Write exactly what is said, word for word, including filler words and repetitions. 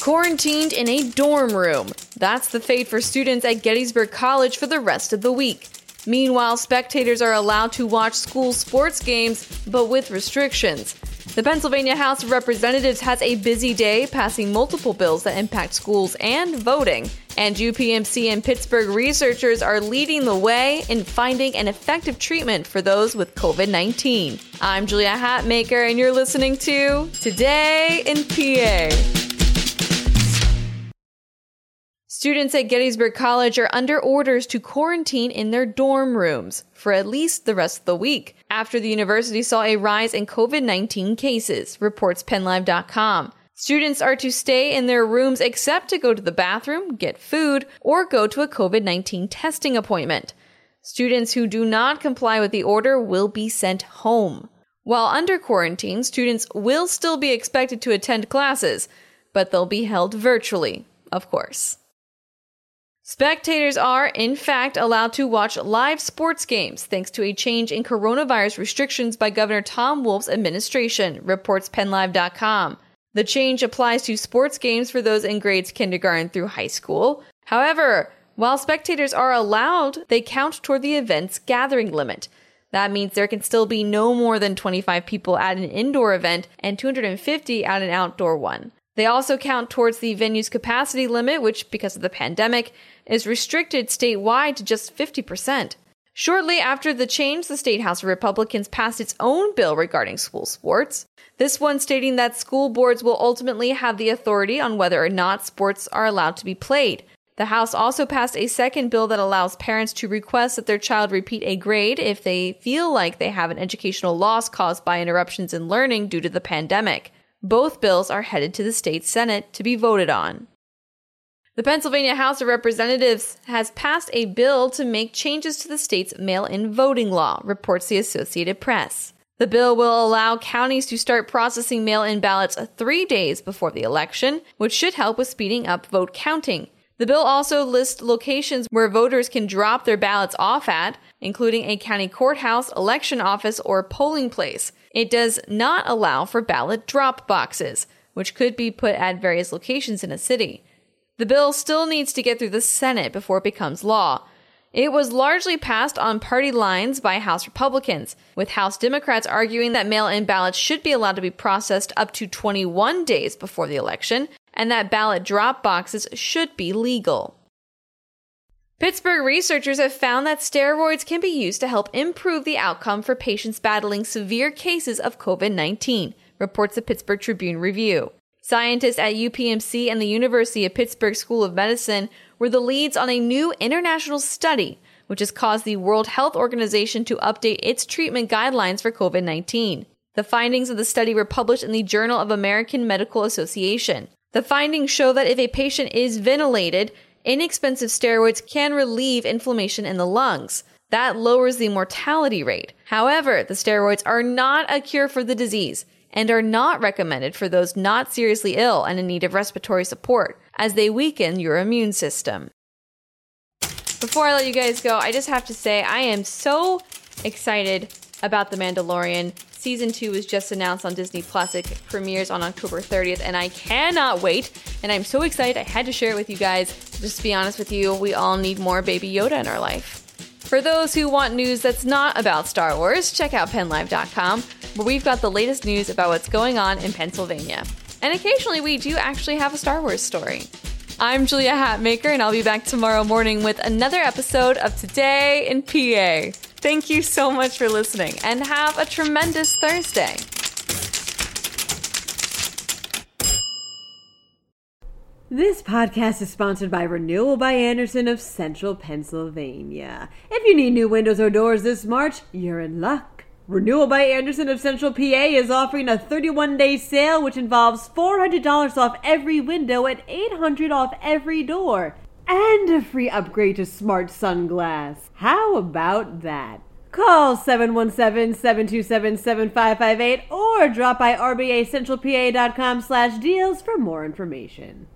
Quarantined in a dorm room. That's the fate for students at Gettysburg College for the rest of the week. Meanwhile, spectators are allowed to watch school sports games, but with restrictions. The Pennsylvania House of Representatives has a busy day, passing multiple bills that impact schools and voting. And U P M C and Pittsburgh researchers are leading the way in finding an effective treatment for those with covid nineteen. I'm Julia Hatmaker, and you're listening to Today in P A. Students at Gettysburg College are under orders to quarantine in their dorm rooms for at least the rest of the week after the university saw a rise in covid nineteen cases, reports Penn Live dot com. Students are to stay in their rooms except to go to the bathroom, get food, or go to a covid nineteen testing appointment. Students who do not comply with the order will be sent home. While under quarantine, students will still be expected to attend classes, but they'll be held virtually, of course. Spectators are, in fact, allowed to watch live sports games thanks to a change in coronavirus restrictions by Governor Tom Wolf's administration, reports Penn Live dot com. The change applies to sports games for those in grades kindergarten through high school. However, while spectators are allowed, they count toward the event's gathering limit. That means there can still be no more than twenty-five people at an indoor event and two hundred fifty at an outdoor one. They also count towards the venue's capacity limit, which, because of the pandemic, is restricted statewide to just fifty percent. Shortly after the change, the State House of Republicans passed its own bill regarding school sports, this one stating that school boards will ultimately have the authority on whether or not sports are allowed to be played. The House also passed a second bill that allows parents to request that their child repeat a grade if they feel like they have an educational loss caused by interruptions in learning due to the pandemic. Both bills are headed to the state Senate to be voted on. The Pennsylvania House of Representatives has passed a bill to make changes to the state's mail-in voting law, reports the Associated Press. The bill will allow counties to start processing mail-in ballots three days before the election, which should help with speeding up vote counting. The bill also lists locations where voters can drop their ballots off at, including a county courthouse, election office, or polling place. It does not allow for ballot drop boxes, which could be put at various locations in a city. The bill still needs to get through the Senate before it becomes law. It was largely passed on party lines by House Republicans, with House Democrats arguing that mail-in ballots should be allowed to be processed up to twenty-one days before the election, and that ballot drop boxes should be legal. Pittsburgh researchers have found that steroids can be used to help improve the outcome for patients battling severe cases of covid nineteen, reports the Pittsburgh Tribune-Review. Scientists at U P M C and the University of Pittsburgh School of Medicine were the leads on a new international study, which has caused the World Health Organization to update its treatment guidelines for covid nineteen. The findings of the study were published in the Journal of American Medical Association. The findings show that if a patient is ventilated, inexpensive steroids can relieve inflammation in the lungs. That lowers the mortality rate. However, the steroids are not a cure for the disease and are not recommended for those not seriously ill and in need of respiratory support, as they weaken your immune system. Before I let you guys go, I just have to say I am so excited about The Mandalorian. Season two was just announced on Disney Plus. It premieres on October thirtieth, and I cannot wait. And I'm so excited. I had to share it with you guys. Just to be honest with you, we all need more Baby Yoda in our life. For those who want news that's not about Star Wars, check out Penn Live dot com, where we've got the latest news about what's going on in Pennsylvania. And occasionally, we do actually have a Star Wars story. I'm Julia Hatmaker, and I'll be back tomorrow morning with another episode of Today in P A. Thank you so much for listening, and have a tremendous Thursday. This podcast is sponsored by Renewal by Andersen of Central Pennsylvania. If you need new windows or doors this March, you're in luck. Renewal by Andersen of Central P A is offering a thirty-one day sale, which involves four hundred dollars off every window and eight hundred dollars off every door. And a free upgrade to smart sunglass. How about that? Call seven one seven, seven two seven, seven five five eight or drop by r b a central p a dot com slash deals for more information.